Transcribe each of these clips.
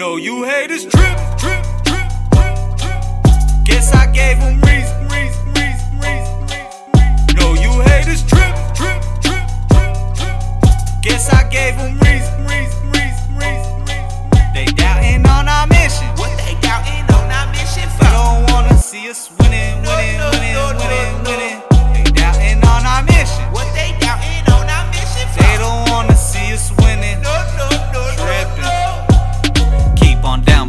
No, you haters trip, trip, trip, trip, trip. Guess I gave them reason, reason, reason, reason, reason. No, you haters trip, trip, trip, trip, trip. Guess I gave them reason, reason, reason, reason, reason. They doubting on our mission. What they doubting on our mission for? They don't wanna see us winning, winning, no, no, winning, no, no, winning, no, no, winning. They doubting on our mission. What they doubting on our mission for? They don't wanna see us winning. No, no, no, tripping. No, no.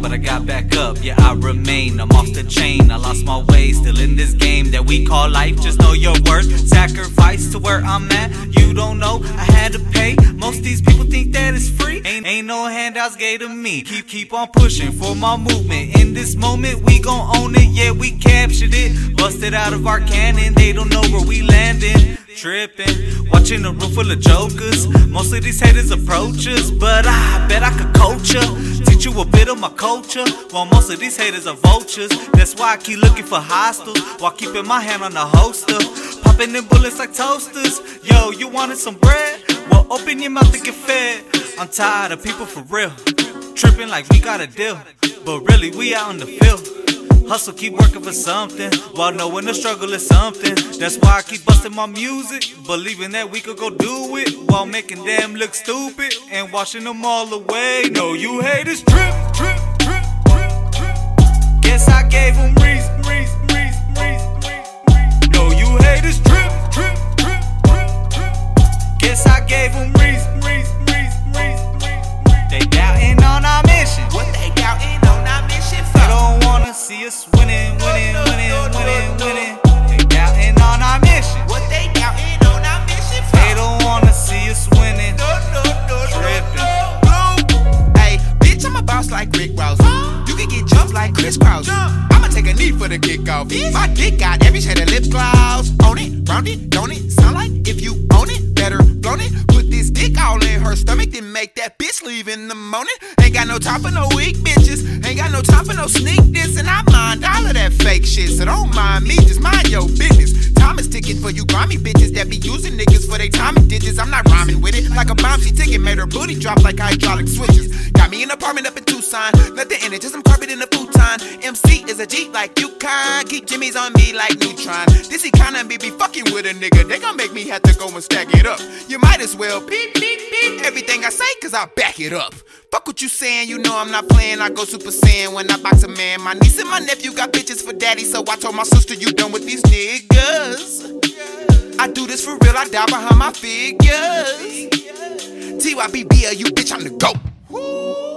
But I got back up, yeah, I remain. I'm off the chain, I lost my way. Still in this game that we call life. Just know your worth, sacrifice to where I'm at. You don't know, I had to pay. Most of these people think that it's free. Ain't no handouts gave to me. Keep on pushing for my movement. In this moment, we gon' own it, yeah, we captured it. Busted out of our cannon, they don't know where we landing. Trippin', watching a room full of jokers. Most of these haters approach us, but I bet I could coach ya, teach you a bit of my culture. While most of these haters are vultures, that's why I keep looking for hostiles while keeping my hand on the holster, popping them bullets like toasters. Yo, you wanted some bread? Well, open your mouth and get fed. I'm tired of people for real, tripping like we got a deal, but really we out on the field. Hustle, keep working for something, while knowing the struggle is something. That's why I keep busting my music, believing that we could go do it, while making them look stupid, and washing them all away. No, you haters trip, trip, trip, trip, trip. Guess I gave them reason, reason, reason, reason, reason. No, you haters trip, trip, trip, trip, trip. Guess I gave them reason, reason, reason, reason, reason. They doubting on our mission. What they doubting on our mission for? They don't wanna see us winning, winning, winning, winning, winning. They doubting on our mission. What they doubting on our mission for? They don't wanna see us winning. Trippin'. Hey, bitch, I'm a boss like Rick Ross. You can get jumps like Chris Cross. I'ma take a knee for the kickoff. My dick got every shade of lip gloss. Own it, round it, don't it? Sound like if you own it, better blown it. Put this dick all in her stomach, then make that bitch leave in the morning. Ain't got no time for no weak bitches. Ain't got no time for no sneak diss, and I mind all of that fake shit. So don't mind me, just mind your business. Time is ticking for you grimy bitches that be using niggas for they time and digits. I'm not rhyming with it. Like a mom, she ticking, made her booty drop like hydraulic switches. Got me an apartment up in Tucson, nothing in it, just some carpet in a futon. MC is a G like UConn, keep Jimmy's on me like Neutron. This economy be fucking with a nigga, they gon' make me have to go and stack it up. You might as well beep, beep, beep everything I say, cause I back it up. Fuck what you saying, you know I'm not playing. I go super saiyan when I box a man. My niece and my nephew got bitches for daddy, so I told my sister you done with these niggas. I do this for real, I die behind my figures. TYBBLU, bitch, I'm the GOAT.